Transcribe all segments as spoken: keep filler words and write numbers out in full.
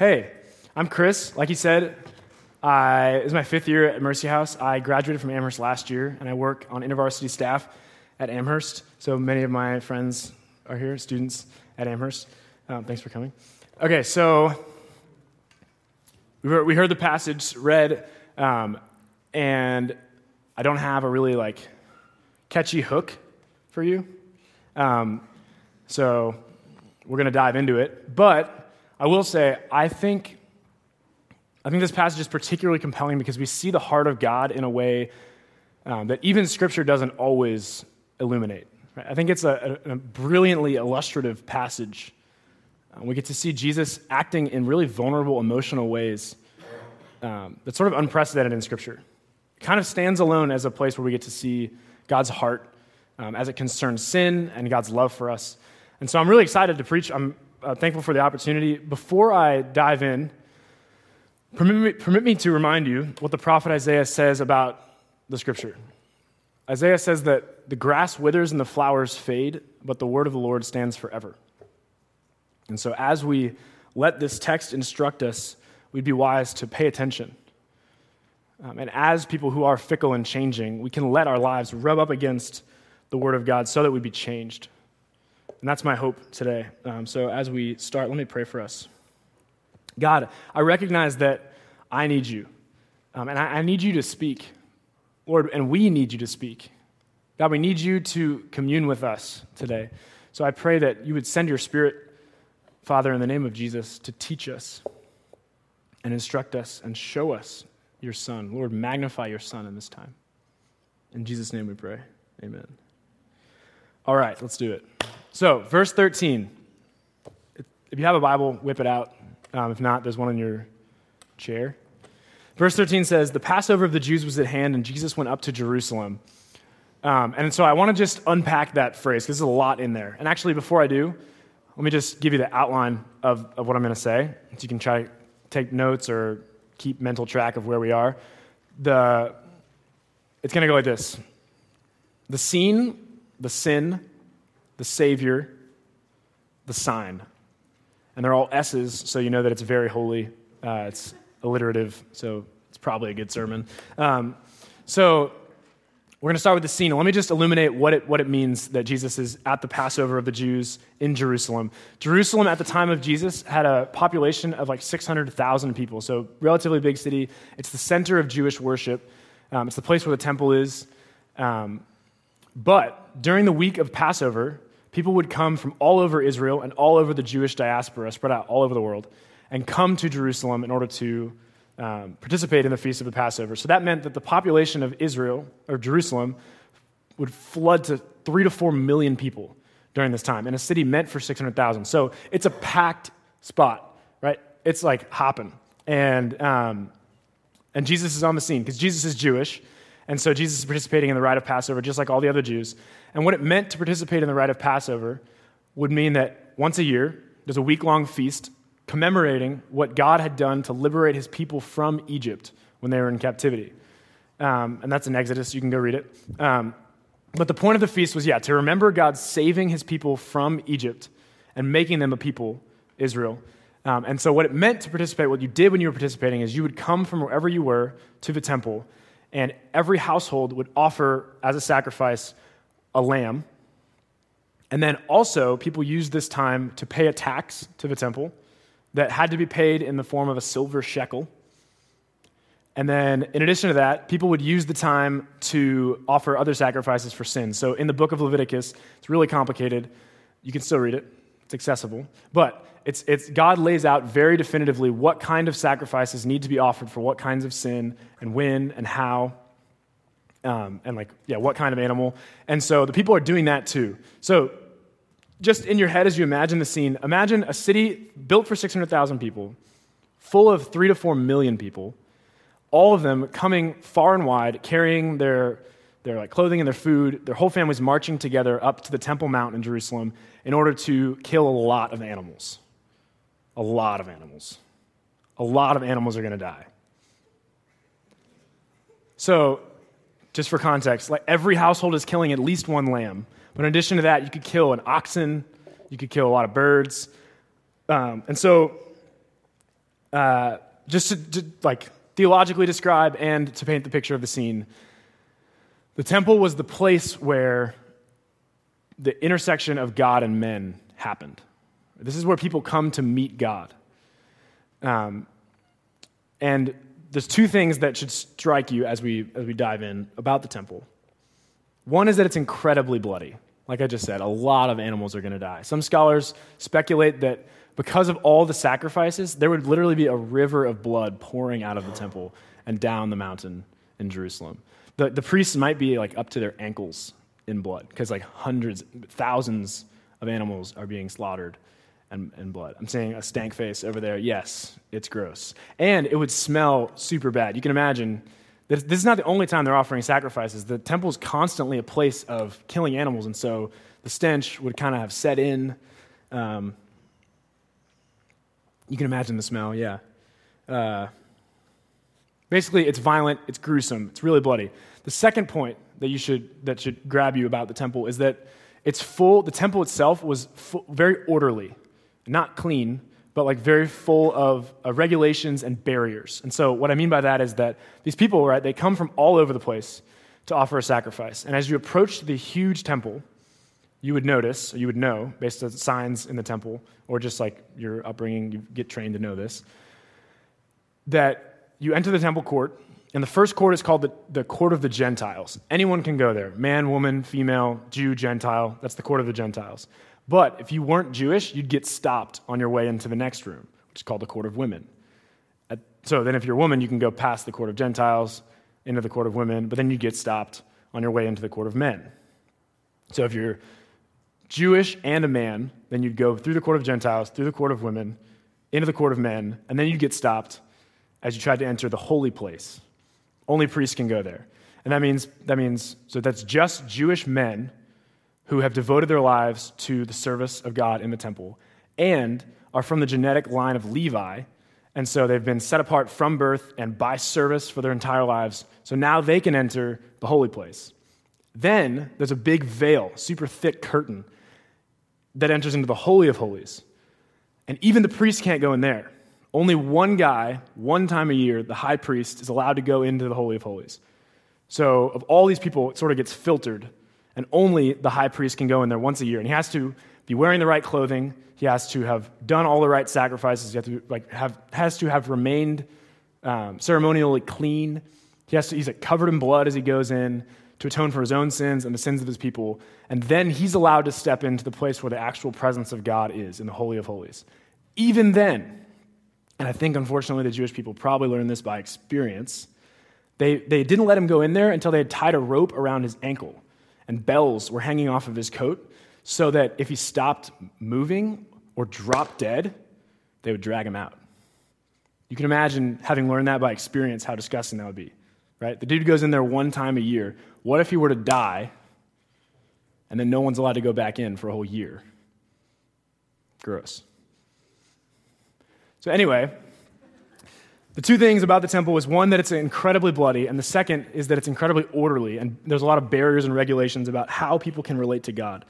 Hey, I'm Chris. Like he said, I, this is my fifth year at Mercy House. I graduated from Amherst last year, and I work on InterVarsity staff at Amherst. So many of my friends are here, students at Amherst. Um, thanks for coming. Okay, so we heard, we heard the passage read, um, and I don't have a really like catchy hook for you. Um, so we're going to dive into it. But I will say, I think I think this passage is particularly compelling because we see the heart of God in a way um, that even Scripture doesn't always illuminate. Right? I think it's a, a, a brilliantly illustrative passage. Um, we get to see Jesus acting in really vulnerable, emotional ways um, that's sort of unprecedented in Scripture. It kind of stands alone as a place where we get to see God's heart um, as it concerns sin and God's love for us. And so I'm really excited to preach. I'm uh, thankful for the opportunity. Before I dive in, Permit me, permit me to remind you what the prophet Isaiah says about the Scripture. Isaiah says that the grass withers and the flowers fade, but the word of the Lord stands forever. And so as we let this text instruct us, we'd be wise to pay attention. Um, and as people who are fickle and changing, we can let our lives rub up against the word of God so that we'd be changed. And that's my hope today. Um, so as we start, let me pray for us. God, I recognize that I need you, um, and I, I need you to speak, Lord, and we need you to speak. God, we need you to commune with us today. So I pray that you would send your Spirit, Father, in the name of Jesus, to teach us and instruct us and show us your Son. Lord, magnify your Son in this time. In Jesus' name we pray. Amen. All right, let's do it. So, verse thirteen. If you have a Bible, whip it out. Um, if not, there's one in your chair. Verse thirteen says, the Passover of the Jews was at hand, and Jesus went up to Jerusalem. Um, and so I want to just unpack that phrase, because there's a lot in there. And actually, before I do, let me just give you the outline of, of what I'm going to say, so you can try to take notes or keep mental track of where we are. The It's going to go like this. The scene, the sin, the Savior, the sign. And they're all S's, so you know that it's very holy. Uh, it's alliterative, so it's probably a good sermon. Um, so we're going to start with the scene. Let me just illuminate what it what it means that Jesus is at the Passover of the Jews in Jerusalem. Jerusalem at the time of Jesus had a population of like six hundred thousand people, so relatively big city. It's the center of Jewish worship. Um, it's the place where the temple is. Um, but during the week of Passover, people would come from all over Israel and all over the Jewish diaspora, spread out all over the world, and come to Jerusalem in order to um, participate in the Feast of the Passover. So that meant that the population of Israel, or Jerusalem, would flood to three to four million people during this time, in a city meant for six hundred thousand. So it's a packed spot, right? It's like hopping. And, um, and Jesus is on the scene, because Jesus is Jewish. And so Jesus is participating in the rite of Passover, just like all the other Jews. And what it meant to participate in the rite of Passover would mean that once a year, there's a week-long feast commemorating what God had done to liberate his people from Egypt when they were in captivity. Um, and that's in Exodus. You can go read it. Um, but the point of the feast was, yeah, to remember God saving his people from Egypt and making them a people, Israel. Um, and so what it meant to participate, what you did when you were participating, is you would come from wherever you were to the temple, and every household would offer, as a sacrifice, a lamb. And then also, people used this time to pay a tax to the temple that had to be paid in the form of a silver shekel. And then, in addition to that, people would use the time to offer other sacrifices for sin. So in the book of Leviticus, it's really complicated. You can still read it. It's accessible. But it's it's God lays out very definitively what kind of sacrifices need to be offered for what kinds of sin and when and how um, and like, yeah, what kind of animal. And so the people are doing that too. So just in your head as you imagine the scene, imagine a city built for six hundred thousand people, full of three to four million people, all of them coming far and wide, carrying their Their like clothing and their food, their whole family's marching together up to the Temple Mount in Jerusalem in order to kill a lot of animals. A lot of animals. A lot of animals are going to die. So, just for context, like every household is killing at least one lamb. But in addition to that, you could kill an oxen, you could kill a lot of birds. Um, and so, uh, just to, to like theologically describe and to paint the picture of the scene. The temple was the place where the intersection of God and men happened. This is where people come to meet God. Um, and there's two things that should strike you as we as we dive in about the temple. One is that it's incredibly bloody. Like I just said, a lot of animals are going to die. Some scholars speculate that because of all the sacrifices, there would literally be a river of blood pouring out of the temple and down the mountain in Jerusalem. The, the priests might be like up to their ankles in blood because like hundreds, thousands of animals are being slaughtered and, and blood. I'm seeing a stank face over there. Yes, it's gross. And it would smell super bad. You can imagine that this is not the only time they're offering sacrifices. The temple is constantly a place of killing animals, and so the stench would kind of have set in. Um, you can imagine the smell, yeah. Uh, basically, it's violent, it's gruesome, it's really bloody. The second point that you should that should grab you about the temple is that it's full. The temple itself was full, very orderly, not clean, but like very full of uh, regulations and barriers. And so what I mean by that is that these people, right, they come from all over the place to offer a sacrifice. And as you approach the huge temple, you would notice, or you would know, based on signs in the temple, or just like your upbringing, you get trained to know this, that you enter the temple court, and the first court is called the, the court of the Gentiles. Anyone can go there, man, woman, female, Jew, Gentile, that's the court of the Gentiles. But if you weren't Jewish, you'd get stopped on your way into the next room, which is called the court of women. So then if you're a woman, you can go past the court of Gentiles into the court of women, but then you get stopped on your way into the court of men. So if you're Jewish and a man, then you'd go through the court of Gentiles, through the court of women, into the court of men, and then you'd get stopped as you tried to enter the holy place. Only priests can go there. And that means, that means so that's just Jewish men who have devoted their lives to the service of God in the temple and are from the genetic line of Levi, and so they've been set apart from birth and by service for their entire lives, so now they can enter the holy place. Then there's a big veil, super thick curtain, that enters into the Holy of Holies, and even the priest can't go in there. Only one guy, one time a year, the high priest is allowed to go into the Holy of Holies. So of all these people, it sort of gets filtered, and only the high priest can go in there once a year. And he has to be wearing the right clothing. He has to have done all the right sacrifices. He has to, like, have, has to have remained um, ceremonially clean. He has to, he's like, covered in blood as he goes in to atone for his own sins and the sins of his people. And then he's allowed to step into the place where the actual presence of God is, in the Holy of Holies. Even then, and I think, unfortunately, the Jewish people probably learned this by experience, they, they didn't let him go in there until they had tied a rope around his ankle, and bells were hanging off of his coat so that if he stopped moving or dropped dead, they would drag him out. You can imagine, having learned that by experience, how disgusting that would be, right? The dude goes in there one time a year. What if he were to die and then no one's allowed to go back in for a whole year? Gross. So anyway, the two things about the temple is, one, that it's incredibly bloody, and the second is that it's incredibly orderly, and there's a lot of barriers and regulations about how people can relate to God.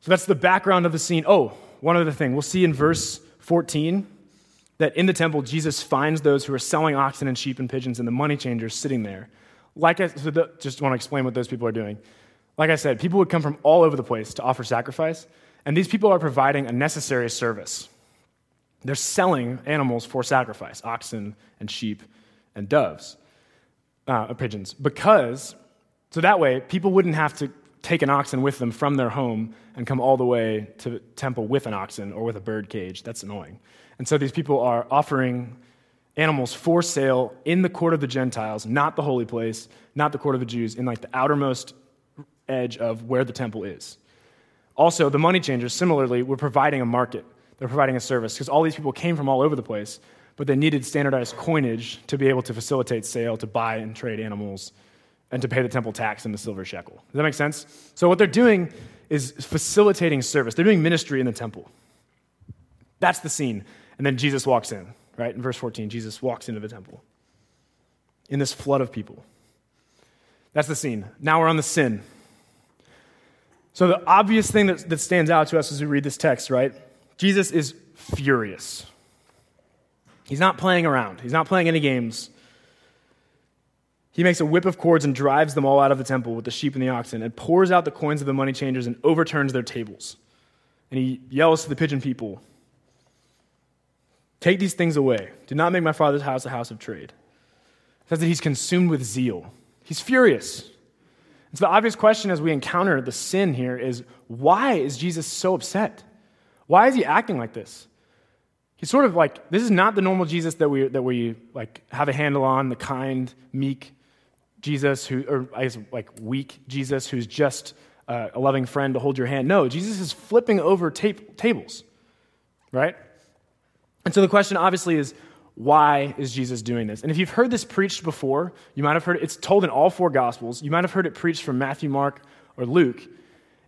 So that's the background of the scene. Oh, one other thing. We'll see in verse fourteen that in the temple, Jesus finds those who are selling oxen and sheep and pigeons and the money changers sitting there. Like I so the, just want to explain what those people are doing. Like I said, people would come from all over the place to offer sacrifice, and these people are providing a necessary service. They're selling animals for sacrifice, oxen and sheep and doves, uh, or pigeons, because, so that way, people wouldn't have to take an oxen with them from their home and come all the way to the temple with an oxen or with a bird cage. That's annoying. And so these people are offering animals for sale in the court of the Gentiles, not the holy place, not the court of the Jews, in like the outermost edge of where the temple is. Also, the money changers, similarly, were providing a market. They're providing a service because all these people came from all over the place, but they needed standardized coinage to be able to facilitate sale, to buy and trade animals, and to pay the temple tax in the silver shekel. Does that make sense? So what they're doing is facilitating service. They're doing ministry in the temple. That's the scene. And then Jesus walks in, right? In verse fourteen, Jesus walks into the temple in this flood of people. That's the scene. Now we're on the sin. So the obvious thing that, that stands out to us as we read this text, right? Jesus is furious. He's not playing around. He's not playing any games. He makes a whip of cords and drives them all out of the temple with the sheep and the oxen, and pours out the coins of the money changers and overturns their tables. And he yells to the pigeon people, "Take these things away. Do not make my Father's house a house of trade." It says that he's consumed with zeal. He's furious. And so the obvious question as we encounter the sin here is, why is Jesus so upset? Why is he acting like this? He's sort of like, this is not the normal Jesus that we that we like have a handle on, the kind, meek Jesus who, or I guess like weak Jesus who's just uh, a loving friend to hold your hand. No, Jesus is flipping over tab- tables, right? And so the question obviously is, why is Jesus doing this? And if you've heard this preached before, you might have heard it, it's told in all four Gospels. You might have heard it preached from Matthew, Mark, or Luke.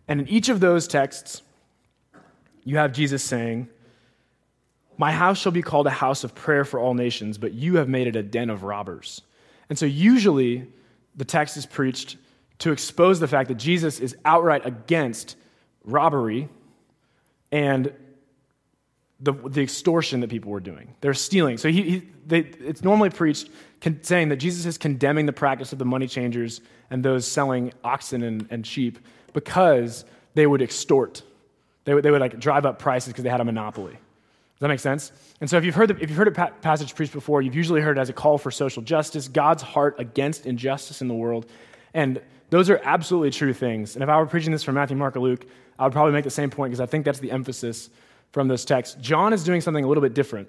And in each of those texts, you have Jesus saying, "My house shall be called a house of prayer for all nations, but you have made it a den of robbers." And so usually the text is preached to expose the fact that Jesus is outright against robbery and the the extortion that people were doing. They're stealing. So he, he they, it's normally preached con- saying that Jesus is condemning the practice of the money changers and those selling oxen and, and sheep because they would extort. They would, they would like drive up prices because they had a monopoly. Does that make sense? And so if you've heard the, if you've heard a pa- passage preached before, you've usually heard it as a call for social justice, God's heart against injustice in the world. And those are absolutely true things. And if I were preaching this from Matthew, Mark, or Luke, I would probably make the same point because I think that's the emphasis from those texts. John is doing something a little bit different.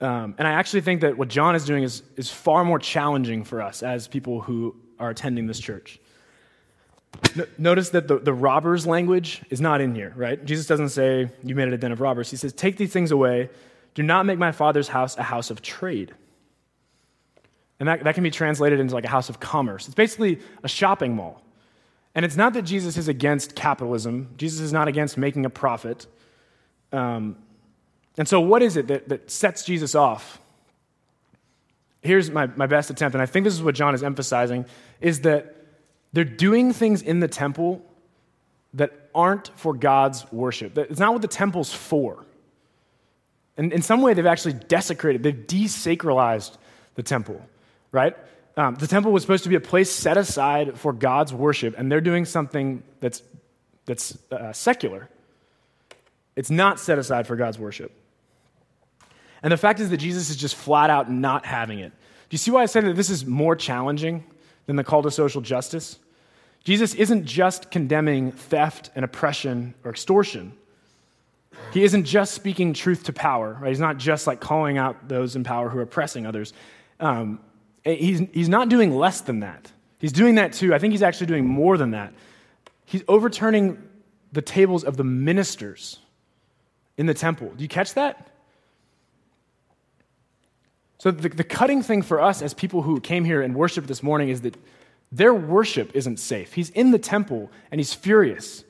Um, and I actually think that what John is doing is, is far more challenging for us as people who are attending this church. Notice that the, the robbers language is not in here, right? Jesus doesn't say, "You made it a den of robbers." He says, "Take these things away. Do not make my Father's house a house of trade." And that, that can be translated into like a house of commerce. It's basically a shopping mall. And it's not that Jesus is against capitalism. Jesus is not against making a profit. Um, and so what is it that, that sets Jesus off? Here's my, my best attempt, and I think this is what John is emphasizing, is that they're doing things in the temple that aren't for God's worship. It's not what the temple's for. And in some way, they've actually desecrated, they've desacralized the temple, right? Um, the temple was supposed to be a place set aside for God's worship, and they're doing something that's, that's uh, secular. It's not set aside for God's worship. And the fact is that Jesus is just flat out not having it. Do you see why I said that this is more challenging than the call to social justice? Jesus isn't just condemning theft and oppression or extortion. He isn't just speaking truth to power, right? He's not just like calling out those in power who are oppressing others. Um, he's, he's not doing less than that. He's doing that too. I think he's actually doing more than that. He's overturning the tables of the ministers in the temple. Do you catch that? So the, the cutting thing for us as people who came here and worshiped this morning is that their worship isn't safe. He's in the temple, and he's furious.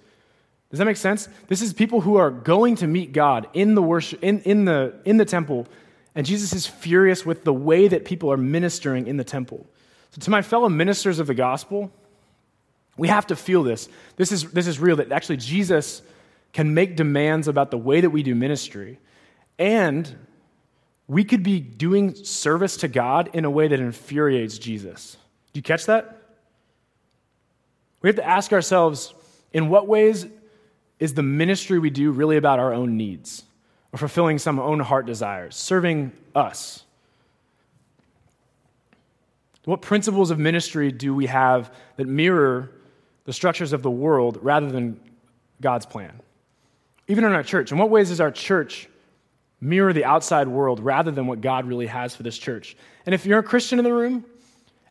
Does that make sense? This is people who are going to meet God in the worship in, in the in the temple, and Jesus is furious with the way that people are ministering in the temple. So to my fellow ministers of the gospel, we have to feel this. This is this is real, that actually Jesus can make demands about the way that we do ministry, and we could be doing service to God in a way that infuriates Jesus. Do you catch that? We have to ask ourselves, in what ways is the ministry we do really about our own needs or fulfilling some own heart desires, serving us? What principles of ministry do we have that mirror the structures of the world rather than God's plan? Even in our church, in what ways is our church mirror the outside world rather than what God really has for this church? And if you're a Christian in the room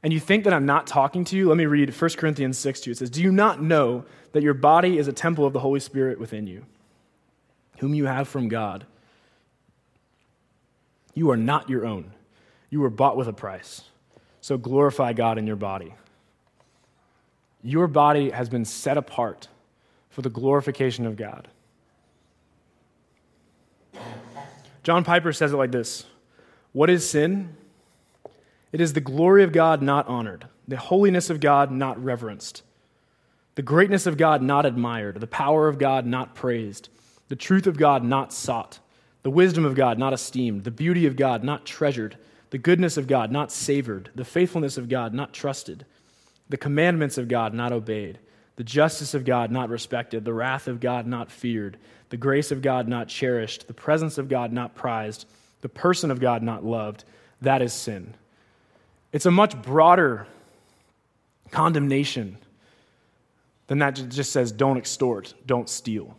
and you think that I'm not talking to you, let me read First Corinthians six to you. It says, "Do you not know that your body is a temple of the Holy Spirit within you, whom you have from God? You are not your own. You were bought with a price. So glorify God in your body." Your body has been set apart for the glorification of God. John Piper says it like this: "What is sin? It is the glory of God not honored, the holiness of God not reverenced, the greatness of God not admired, the power of God not praised, the truth of God not sought, The wisdom of God, not esteemed. The beauty of God, not treasured. The goodness of God, not savored. The faithfulness of God, not trusted. The commandments of God, not obeyed. The justice of God, not respected. The wrath of God, not feared. The grace of God, not cherished. The presence of God, not prized. The person of God, not loved. That is sin. It's a much broader condemnation than that just says, don't extort, don't steal.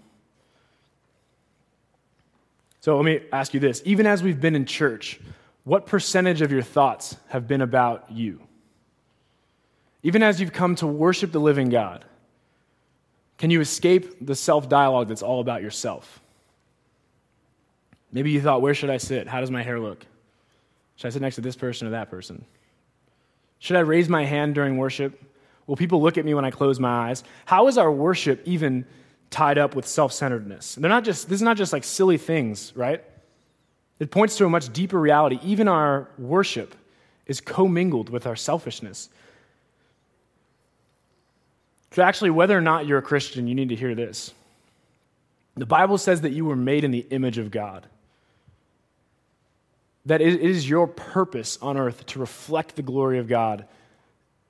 So let me ask you this. Even as we've been in church, what percentage of your thoughts have been about you? Even as you've come to worship the living God, can you escape the self-dialogue that's all about yourself? Maybe you thought, where should I sit? How does my hair look? Should I sit next to this person or that person? Should I raise my hand during worship? Will people look at me when I close my eyes? How is our worship even tied up with self-centeredness? They're not just, this is not just like silly things, right? It points to a much deeper reality. Even our worship is commingled with our selfishness. So actually, whether or not you're a Christian, you need to hear this. The Bible says that you were made in the image of God. That it is your purpose on earth to reflect the glory of God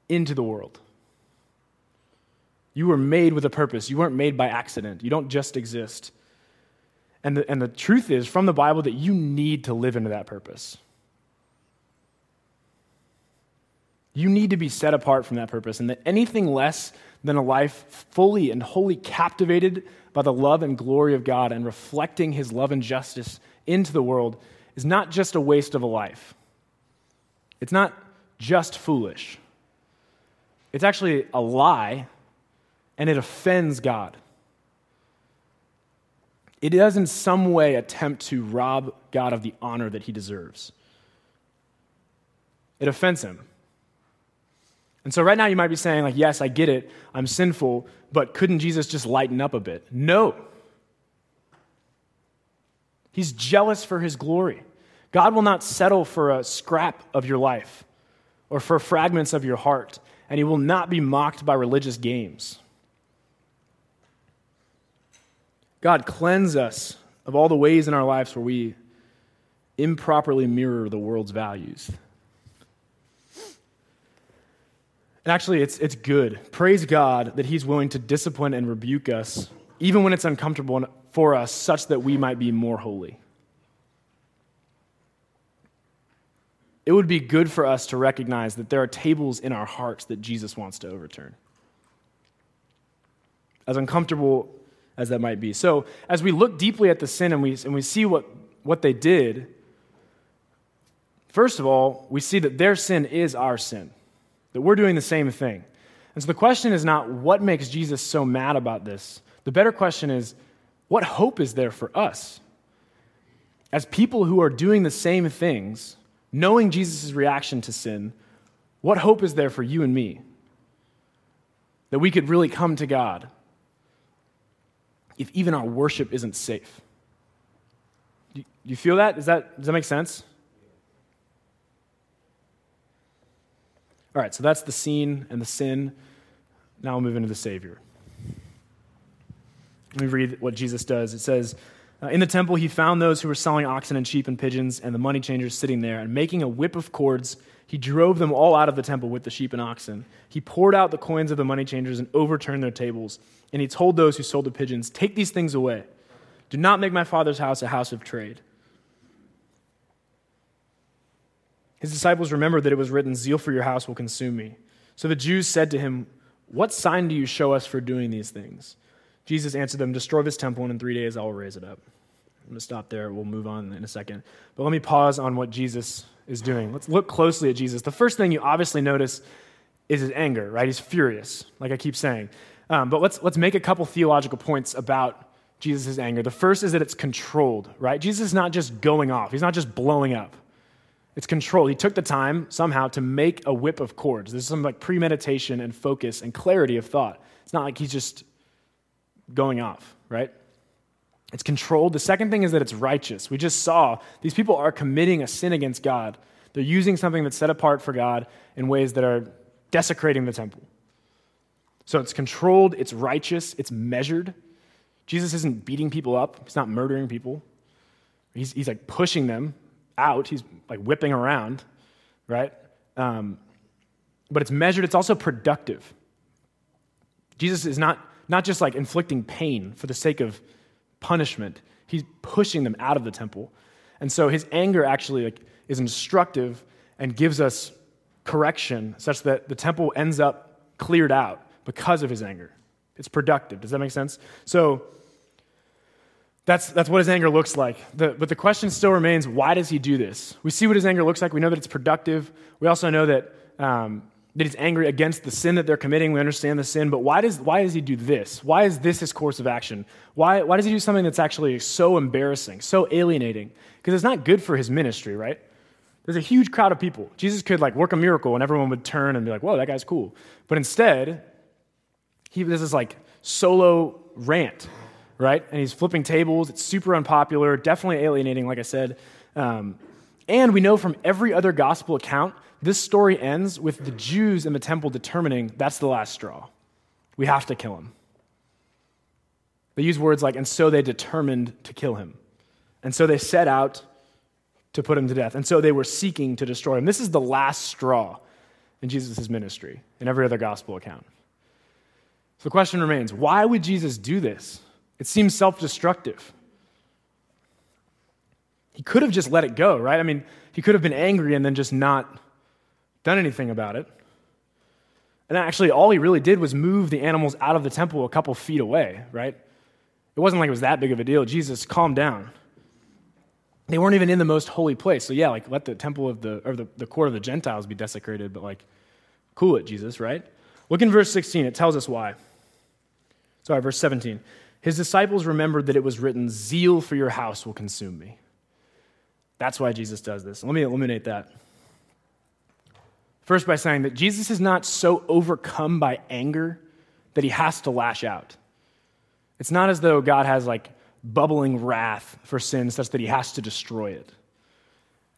into the world. You were made with a purpose. You weren't made by accident. You don't just exist. And the, and the truth is, from the Bible, that you need to live into that purpose. You need to be set apart from that purpose, and that anything less than a life fully and wholly captivated by the love and glory of God and reflecting His love and justice into the world is not just a waste of a life. It's not just foolish. It's actually a lie, and it offends God. It does in some way attempt to rob God of the honor that He deserves. It offends Him. And so right now you might be saying, like, yes, I get it, I'm sinful, but couldn't Jesus just lighten up a bit? No. He's jealous for His glory. God will not settle for a scrap of your life or for fragments of your heart, and He will not be mocked by religious games. God, cleanse us of all the ways in our lives where we improperly mirror the world's values. And actually, it's it's good. Praise God that He's willing to discipline and rebuke us, even when it's uncomfortable for us, such that we might be more holy. It would be good for us to recognize that there are tables in our hearts that Jesus wants to overturn. As uncomfortable as that might be. So as we look deeply at the sin and we, and we see what, what they did, first of all, we see that their sin is our sin, that we're doing the same thing. And so the question is not what makes Jesus so mad about this. The better question is, what hope is there for us? As people who are doing the same things, knowing Jesus' reaction to sin, what hope is there for you and me? That we could really come to God if even our worship isn't safe. Do you feel that? Does that, does that make sense? All right, so that's the scene and the sin. Now we'll move into the Savior. Let me read what Jesus does. It says, in the temple He found those who were selling oxen and sheep and pigeons and the money changers sitting there, and making a whip of cords, He drove them all out of the temple with the sheep and oxen. He poured out the coins of the money changers and overturned their tables. And He told those who sold the pigeons, take these things away. Do not make my Father's house a house of trade. His disciples remembered that it was written, zeal for your house will consume me. So the Jews said to Him, what sign do you show us for doing these things? Jesus answered them, destroy this temple, and in three days I will raise it up. I'm going to stop there. We'll move on in a second. But let me pause on what Jesus is doing. Let's look closely at Jesus. The first thing you obviously notice is His anger, right? He's furious, like I keep saying. Um, but let's let's make a couple theological points about Jesus' anger. The first is that it's controlled, right? Jesus is not just going off. He's not just blowing up. It's controlled. He took the time somehow to make a whip of cords. There's some like premeditation and focus and clarity of thought. It's not like He's just going off, right? It's controlled. The second thing is that it's righteous. We just saw these people are committing a sin against God. They're using something that's set apart for God in ways that are desecrating the temple. So it's controlled, it's righteous, it's measured. Jesus isn't beating people up. He's not murdering people. He's, he's like pushing them out. He's like whipping around, right? Um, but it's measured. It's also productive. Jesus is not, not just like inflicting pain for the sake of punishment. He's pushing them out of the temple. And so his anger actually like, is instructive and gives us correction such that the temple ends up cleared out because of his anger. It's productive. Does that make sense? So that's that's what his anger looks like. The, but the question still remains, why does he do this? We see what his anger looks like. We know that it's productive. We also know that um, that he's angry against the sin that they're committing. We understand the sin, but why does why does he do this? Why is this his course of action? Why why does he do something that's actually so embarrassing, so alienating? Because it's not good for his ministry, right? There's a huge crowd of people. Jesus could like work a miracle and everyone would turn and be like, whoa, that guy's cool. But instead, he does this like solo rant, right? And he's flipping tables. It's super unpopular, definitely alienating, like I said. Um, and we know from every other gospel account, this story ends with the Jews in the temple determining that's the last straw. We have to kill him. They use words like, and so they determined to kill him. And so they set out to put him to death. And so they were seeking to destroy him. This is the last straw in Jesus' ministry in every other gospel account. So the question remains, why would Jesus do this? It seems self-destructive. He could have just let it go, right? I mean, he could have been angry and then just not done anything about it. And actually, all he really did was move the animals out of the temple a couple feet away, right? It wasn't like it was that big of a deal. Jesus, calm down. They weren't even in the most holy place. So yeah, like let the temple of the, or the, the court of the Gentiles be desecrated, but like cool it, Jesus, right? Look in verse sixteen. It tells us why. Sorry, verse seventeen. His disciples remembered that it was written, zeal for your house will consume me. That's why Jesus does this. Let me eliminate that. First by saying that Jesus is not so overcome by anger that he has to lash out. It's not as though God has like bubbling wrath for sin such that he has to destroy it.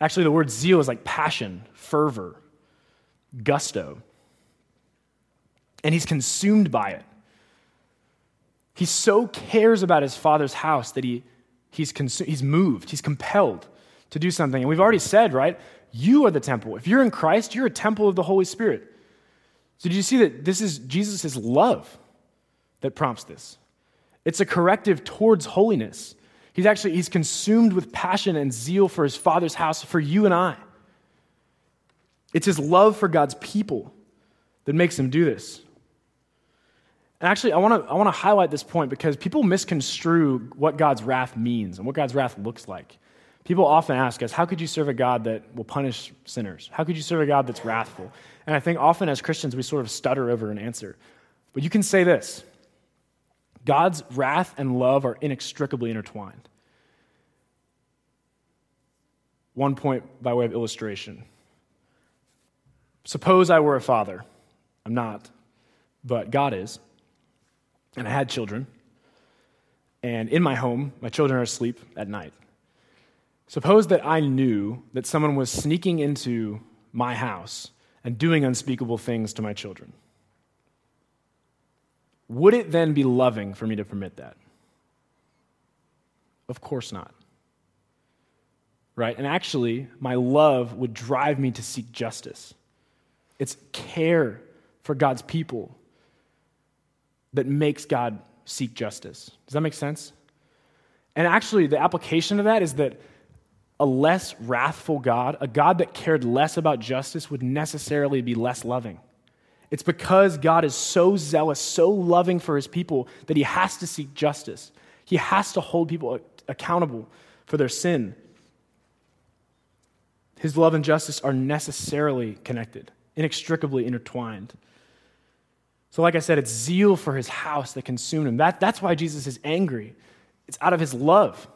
Actually, the word zeal is like passion, fervor, gusto. And he's consumed by it. He so cares about his father's house that he he's consumed, he's moved, he's compelled to do something. And we've already said, right, you are the temple. If you're in Christ, you're a temple of the Holy Spirit. So did you see that this is Jesus' love that prompts this? It's a corrective towards holiness. He's actually, he's consumed with passion and zeal for his father's house, for you and I. It's his love for God's people that makes him do this. And actually, I want to I want to highlight this point because people misconstrue what God's wrath means and what God's wrath looks like. People often ask us, how could you serve a God that will punish sinners? How could you serve a God that's wrathful? And I think often as Christians, we sort of stutter over an answer. But you can say this. God's wrath and love are inextricably intertwined. One point by way of illustration. Suppose I were a father. I'm not, but God is. And I had children. And in my home, my children are asleep at night. Suppose that I knew that someone was sneaking into my house and doing unspeakable things to my children. Would it then be loving for me to permit that? Of course not. Right? And actually, my love would drive me to seek justice. It's care for God's people that makes God seek justice. Does that make sense? And actually, the application of that is that a less wrathful God, a God that cared less about justice, would necessarily be less loving. It's because God is so zealous, so loving for his people that he has to seek justice. He has to hold people accountable for their sin. His love and justice are necessarily connected, inextricably intertwined. So like I said, it's zeal for his house that consumed him. That, that's why Jesus is angry. It's out of his love.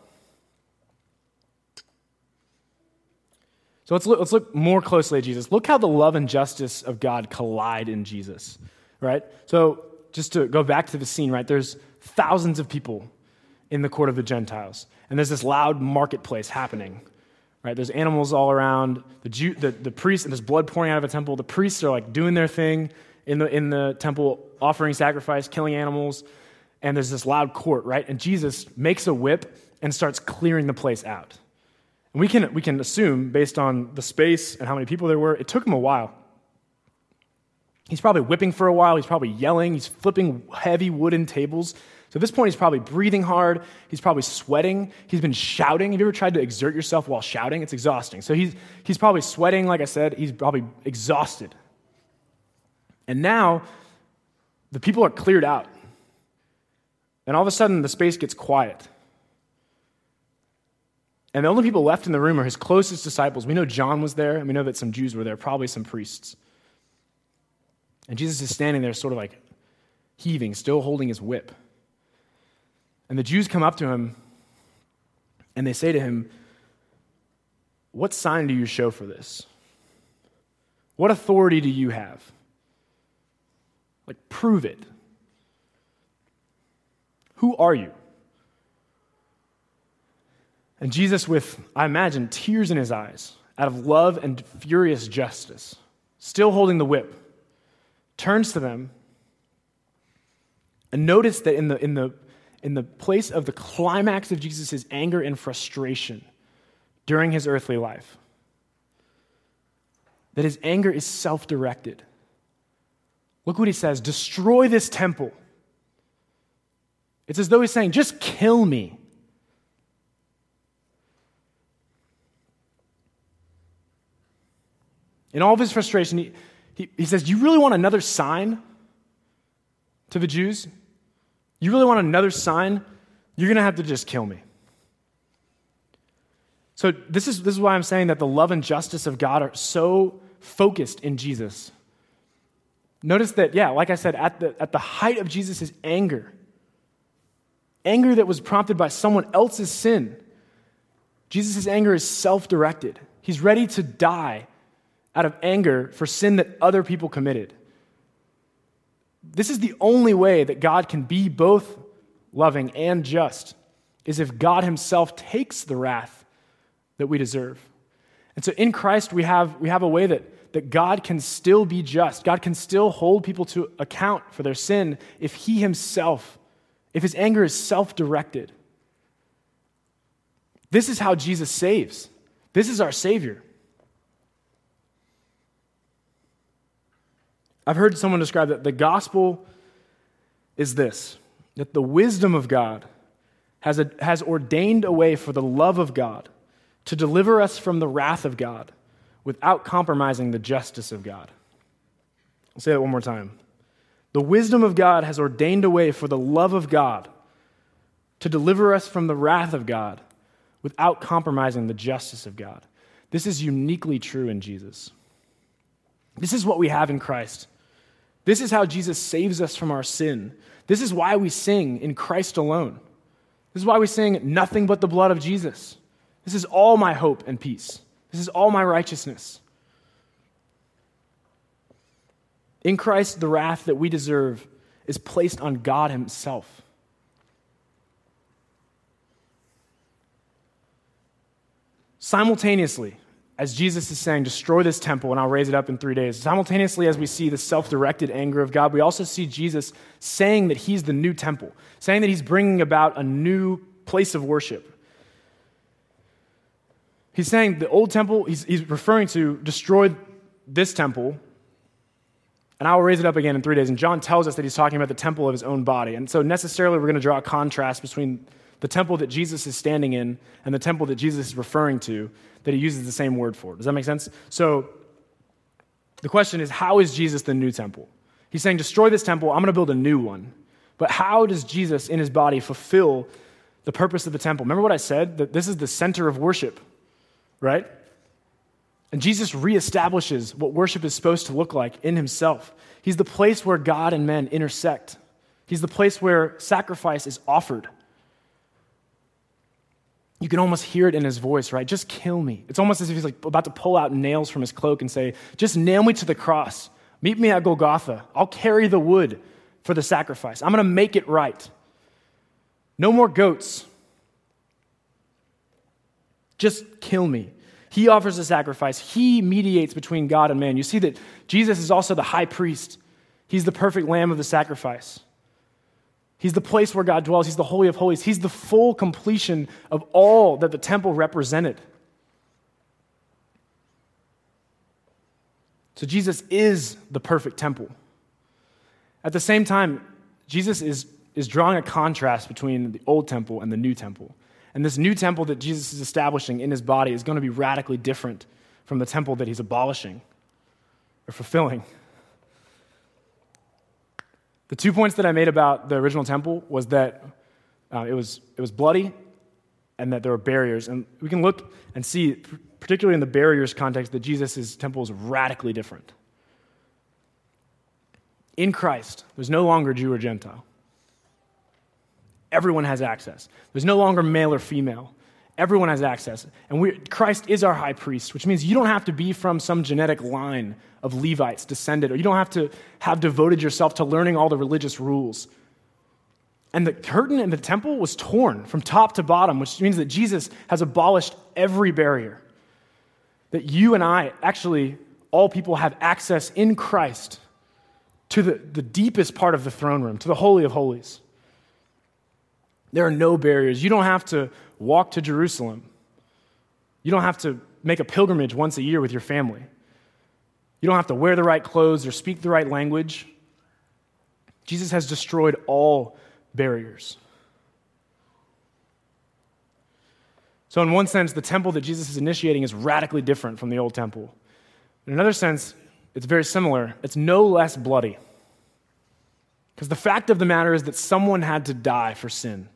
So let's look, let's look more closely at Jesus. Look how the love and justice of God collide in Jesus, right? So just to go back to the scene, right? There's thousands of people in the court of the Gentiles, and there's this loud marketplace happening, right? There's animals all around. The Jew, the, the priests, and there's blood pouring out of a temple. The priests are like doing their thing in the in the temple, offering sacrifice, killing animals, and there's this loud court, right? And Jesus makes a whip and starts clearing the place out. And we can, we can assume, based on the space and how many people there were, it took him a while. He's probably whipping for a while. He's probably yelling. He's flipping heavy wooden tables. So at this point, he's probably breathing hard. He's probably sweating. He's been shouting. Have you ever tried to exert yourself while shouting? It's exhausting. So he's, he's probably sweating, like I said. He's probably exhausted. And now, the people are cleared out. And all of a sudden, the space gets quiet. And the only people left in the room are his closest disciples. We know John was there, and we know that some Jews were there, probably some priests. And Jesus is standing there sort of like heaving, still holding his whip. And the Jews come up to him, and they say to him, "What sign do you show for this? What authority do you have? Like, prove it. Who are you?" And Jesus, with, I imagine, tears in his eyes, out of love and furious justice, still holding the whip, turns to them and notice that in the in the in the place of the climax of Jesus' anger and frustration during his earthly life, that his anger is self-directed. Look what he says: "Destroy this temple." It's as though he's saying, "Just kill me." In all of his frustration, he, he, he says, "You really want another sign?" To the Jews? "You really want another sign? You're going to have to just kill me." So this is, this is why I'm saying that the love and justice of God are so focused in Jesus. Notice that, yeah, like I said, at the, at the height of Jesus' anger, anger that was prompted by someone else's sin, Jesus' anger is self-directed. He's ready to die out of anger for sin that other people committed. This is the only way that God can be both loving and just, is if God himself takes the wrath that we deserve. And so in Christ, we have, we have a way that, that God can still be just. God can still hold people to account for their sin if he himself, if his anger is self-directed. This is how Jesus saves. This is our Savior. I've heard someone describe that the gospel is this, that the wisdom of God has, a, has ordained a way for the love of God to deliver us from the wrath of God without compromising the justice of God. I'll say that one more time. The wisdom of God has ordained a way for the love of God to deliver us from the wrath of God without compromising the justice of God. This is uniquely true in Jesus. This is what we have in Christ. This is how Jesus saves us from our sin. This is why we sing "In Christ Alone." This is why we sing "Nothing But the Blood of Jesus." This is all my hope and peace. This is all my righteousness. In Christ, the wrath that we deserve is placed on God himself. Simultaneously, as Jesus is saying, "Destroy this temple and I'll raise it up in three days," simultaneously as we see the self-directed anger of God, we also see Jesus saying that he's the new temple, saying that he's bringing about a new place of worship. He's saying the old temple, he's, he's referring to, "Destroy this temple and I will raise it up again in three days." And John tells us that he's talking about the temple of his own body. And so necessarily we're going to draw a contrast between the temple that Jesus is standing in and the temple that Jesus is referring to, that he uses the same word for. Does that make sense? So the question is, how is Jesus the new temple? He's saying, "Destroy this temple, I'm going to build a new one." But how does Jesus in his body fulfill the purpose of the temple? Remember what I said? That this is the center of worship, right? And Jesus reestablishes what worship is supposed to look like in himself. He's the place where God and men intersect. He's the place where sacrifice is offered. You can almost hear it in his voice, right? "Just kill me." It's almost as if he's like about to pull out nails from his cloak and say, "Just nail me to the cross. Meet me at Golgotha. I'll carry the wood for the sacrifice. I'm going to make it right. No more goats. Just kill me." He offers a sacrifice. He mediates between God and man. You see that Jesus is also the high priest. He's the perfect lamb of the sacrifice. He's the place where God dwells. He's the Holy of Holies. He's the full completion of all that the temple represented. So Jesus is the perfect temple. At the same time, Jesus is, is drawing a contrast between the old temple and the new temple. And this new temple that Jesus is establishing in his body is going to be radically different from the temple that he's abolishing or fulfilling. The two points that I made about the original temple was that uh, it was it was bloody and that there were barriers. And we can look and see, particularly in the barriers context, that Jesus' temple is radically different. In Christ, there's no longer Jew or Gentile. Everyone has access. There's no longer male or female. Everyone has access. And we, Christ is our high priest, which means you don't have to be from some genetic line of Levites descended, or you don't have to have devoted yourself to learning all the religious rules. And the curtain in the temple was torn from top to bottom, which means that Jesus has abolished every barrier. That you and I, actually, all people have access in Christ to the, the deepest part of the throne room, to the Holy of Holies. There are no barriers. You don't have to walk to Jerusalem. You don't have to make a pilgrimage once a year with your family. You don't have to wear the right clothes or speak the right language. Jesus has destroyed all barriers. So in one sense, the temple that Jesus is initiating is radically different from the old temple. In another sense, it's very similar. It's no less bloody. Because the fact of the matter is that someone had to die for sin.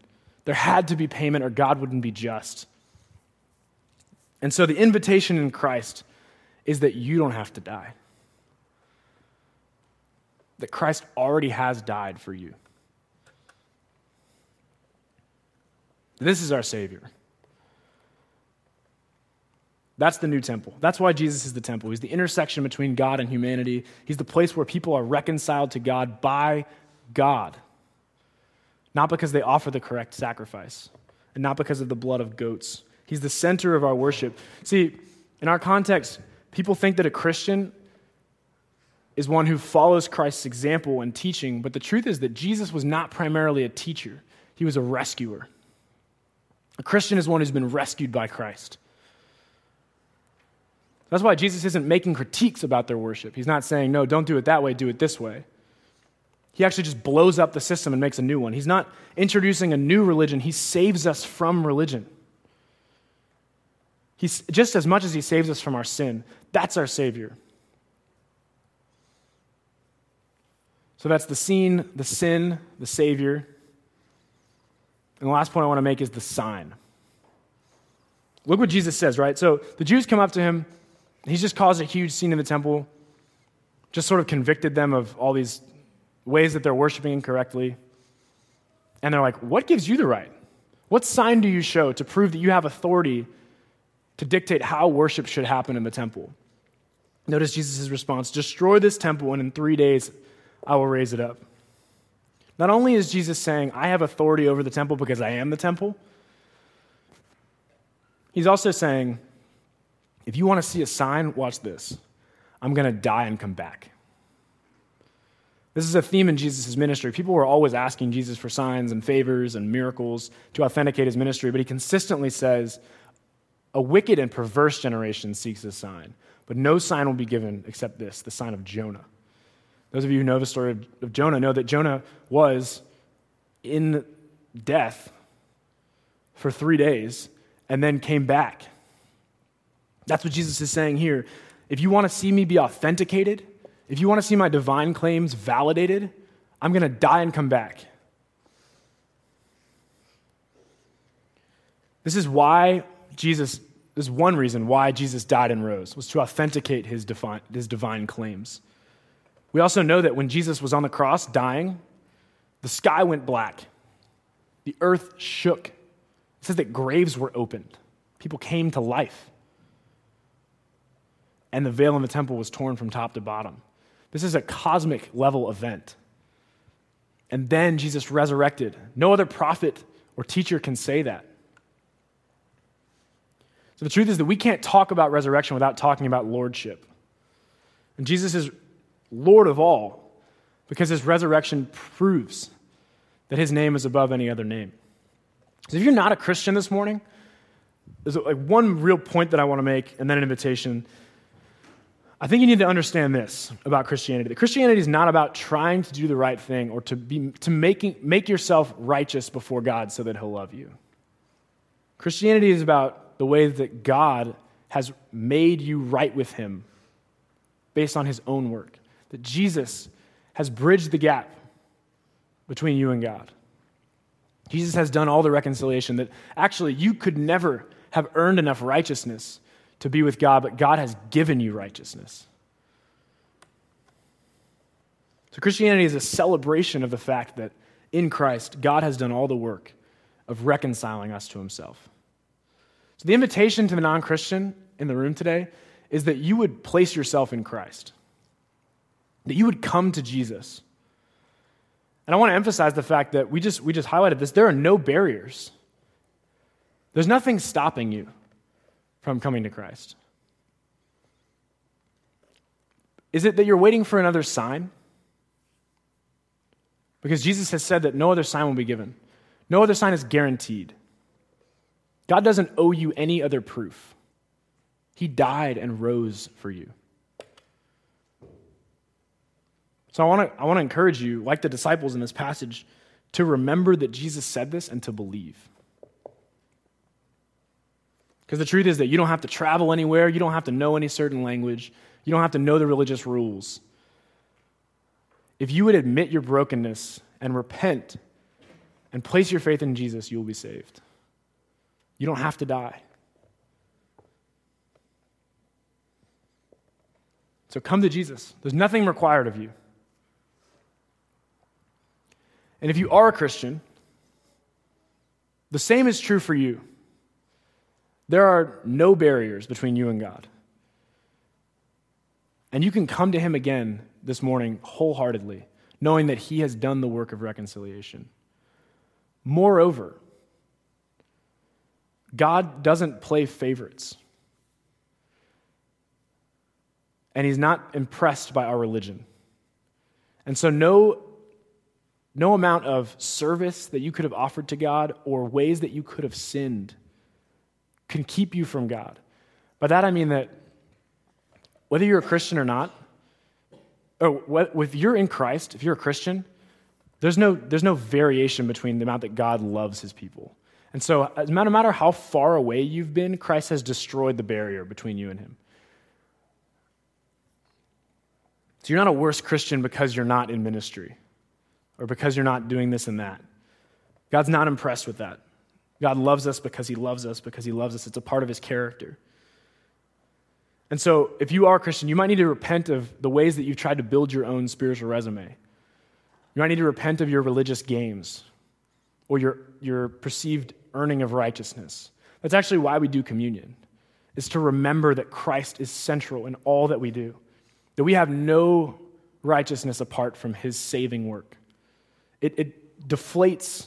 There had to be payment or God wouldn't be just. And so the invitation in Christ is that you don't have to die. That Christ already has died for you. This is our Savior. That's the new temple. That's why Jesus is the temple. He's the intersection between God and humanity. He's the place where people are reconciled to God by God. Not because they offer the correct sacrifice, and not because of the blood of goats. He's the center of our worship. See, in our context, people think that a Christian is one who follows Christ's example and teaching, but the truth is that Jesus was not primarily a teacher. He was a rescuer. A Christian is one who's been rescued by Christ. That's why Jesus isn't making critiques about their worship. He's not saying, no, don't do it that way, do it this way. He actually just blows up the system and makes a new one. He's not introducing a new religion. He saves us from religion. He's, just as much as he saves us from our sin, that's our Savior. So that's the scene, the sin, the Savior. And the last point I want to make is the sign. Look what Jesus says, right? So the Jews come up to him. He's just caused a huge scene in the temple, just sort of convicted them of all these ways that they're worshiping incorrectly. And they're like, what gives you the right? What sign do you show to prove that you have authority to dictate how worship should happen in the temple? Notice Jesus' response, destroy this temple and in three days I will raise it up. Not only is Jesus saying, I have authority over the temple because I am the temple, he's also saying, if you want to see a sign, watch this. I'm going to die and come back. This is a theme in Jesus' ministry. People were always asking Jesus for signs and favors and miracles to authenticate his ministry, but he consistently says, a wicked and perverse generation seeks a sign, but no sign will be given except this, the sign of Jonah. Those of you who know the story of Jonah know that Jonah was in death for three days and then came back. That's what Jesus is saying here. If you want to see me be authenticated, if you want to see my divine claims validated, I'm going to die and come back. This is why Jesus, this is one reason why Jesus died and rose, was to authenticate his divine, his divine claims. We also know that when Jesus was on the cross dying, the sky went black. The earth shook. It says that graves were opened. People came to life. And the veil in the temple was torn from top to bottom. This is a cosmic level event. And then Jesus resurrected. No other prophet or teacher can say that. So the truth is that we can't talk about resurrection without talking about lordship. And Jesus is Lord of all because his resurrection proves that his name is above any other name. So if you're not a Christian this morning, there's like one real point that I want to make and then an invitation. I think you need to understand this about Christianity, that Christianity is not about trying to do the right thing or to be to making, make yourself righteous before God so that he'll love you. Christianity is about the way that God has made you right with him based on his own work, that Jesus has bridged the gap between you and God. Jesus has done all the reconciliation, that actually you could never have earned enough righteousness to be with God, but God has given you righteousness. So Christianity is a celebration of the fact that in Christ, God has done all the work of reconciling us to himself. So the invitation to the non-Christian in the room today is that you would place yourself in Christ, that you would come to Jesus. And I want to emphasize the fact that we just we just highlighted this. There are no barriers. There's nothing stopping you from coming to Christ. Is it that you're waiting for another sign? Because Jesus has said that no other sign will be given. No other sign is guaranteed. God doesn't owe you any other proof. He died and rose for you. So I want to I want to encourage you, like the disciples in this passage, to remember that Jesus said this and to believe. Because the truth is that you don't have to travel anywhere. You don't have to know any certain language. You don't have to know the religious rules. If you would admit your brokenness and repent and place your faith in Jesus, you will be saved. You don't have to die. So come to Jesus. There's nothing required of you. And if you are a Christian, the same is true for you. There are no barriers between you and God. And you can come to him again this morning wholeheartedly, knowing that he has done the work of reconciliation. Moreover, God doesn't play favorites. And he's not impressed by our religion. And so no, no amount of service that you could have offered to God or ways that you could have sinned can keep you from God. By that I mean that whether you're a Christian or not, or if you're in Christ, if you're a Christian, there's no, there's no variation between the amount that God loves his people. And so no matter how far away you've been, Christ has destroyed the barrier between you and him. So you're not a worse Christian because you're not in ministry or because you're not doing this and that. God's not impressed with that. God loves us because he loves us, because he loves us. It's a part of his character. And so if you are a Christian, you might need to repent of the ways that you've tried to build your own spiritual resume. You might need to repent of your religious games or your, your perceived earning of righteousness. That's actually why we do communion, is to remember that Christ is central in all that we do, that we have no righteousness apart from his saving work. It, it deflates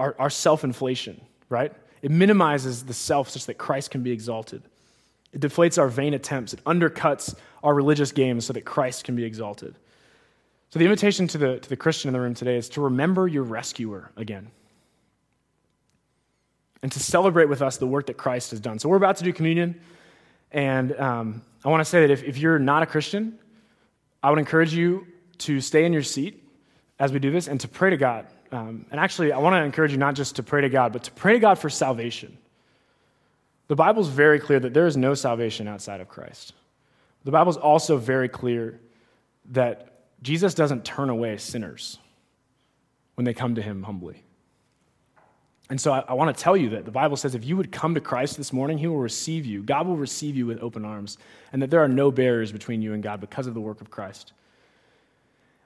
Our, our self-inflation, right? It minimizes the self such that Christ can be exalted. It deflates our vain attempts. It undercuts our religious games so that Christ can be exalted. So the invitation to the, to the Christian in the room today is to remember your rescuer again and to celebrate with us the work that Christ has done. So we're about to do communion, and um, I want to say that if, if you're not a Christian, I would encourage you to stay in your seat as we do this and to pray to God. Um, and actually, I want to encourage you not just to pray to God, but to pray to God for salvation. The Bible's very clear that there is no salvation outside of Christ. The Bible's also very clear that Jesus doesn't turn away sinners when they come to him humbly. And so I, I want to tell you that the Bible says if you would come to Christ this morning, he will receive you. God will receive you with open arms, and that there are no barriers between you and God because of the work of Christ.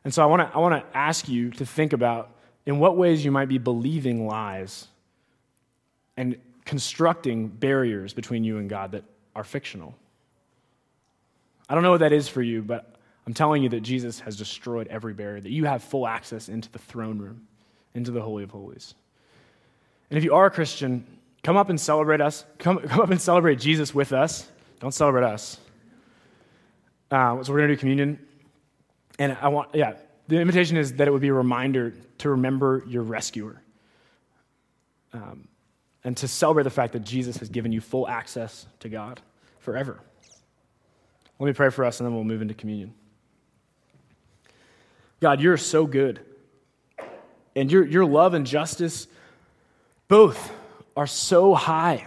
And so I want to I want to ask you to think about in what ways you might be believing lies and constructing barriers between you and God that are fictional. I don't know what that is for you, but I'm telling you that Jesus has destroyed every barrier, that you have full access into the throne room, into the Holy of Holies. And if you are a Christian, come up and celebrate us. Come, come up and celebrate Jesus with us. Don't celebrate us. Uh, so we're going to do communion. And I want, yeah, the invitation is that it would be a reminder to remember your rescuer um, and to celebrate the fact that Jesus has given you full access to God forever. Let me pray for us, and then we'll move into communion. God, you're so good. And your, your love and justice both are so high.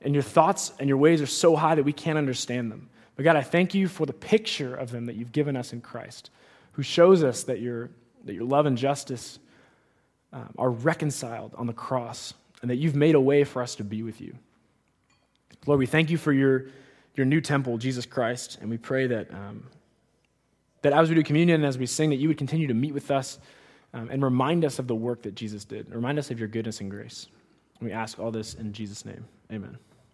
And your thoughts and your ways are so high that we can't understand them. But God, I thank you for the picture of them that you've given us in Christ, who shows us that your, that your love and justice um, are reconciled on the cross, and that you've made a way for us to be with you. Lord, we thank you for your, your new temple, Jesus Christ, and we pray that, um, that as we do communion and as we sing, that you would continue to meet with us um, and remind us of the work that Jesus did. Remind us of your goodness and grace. And we ask all this in Jesus' name. Amen.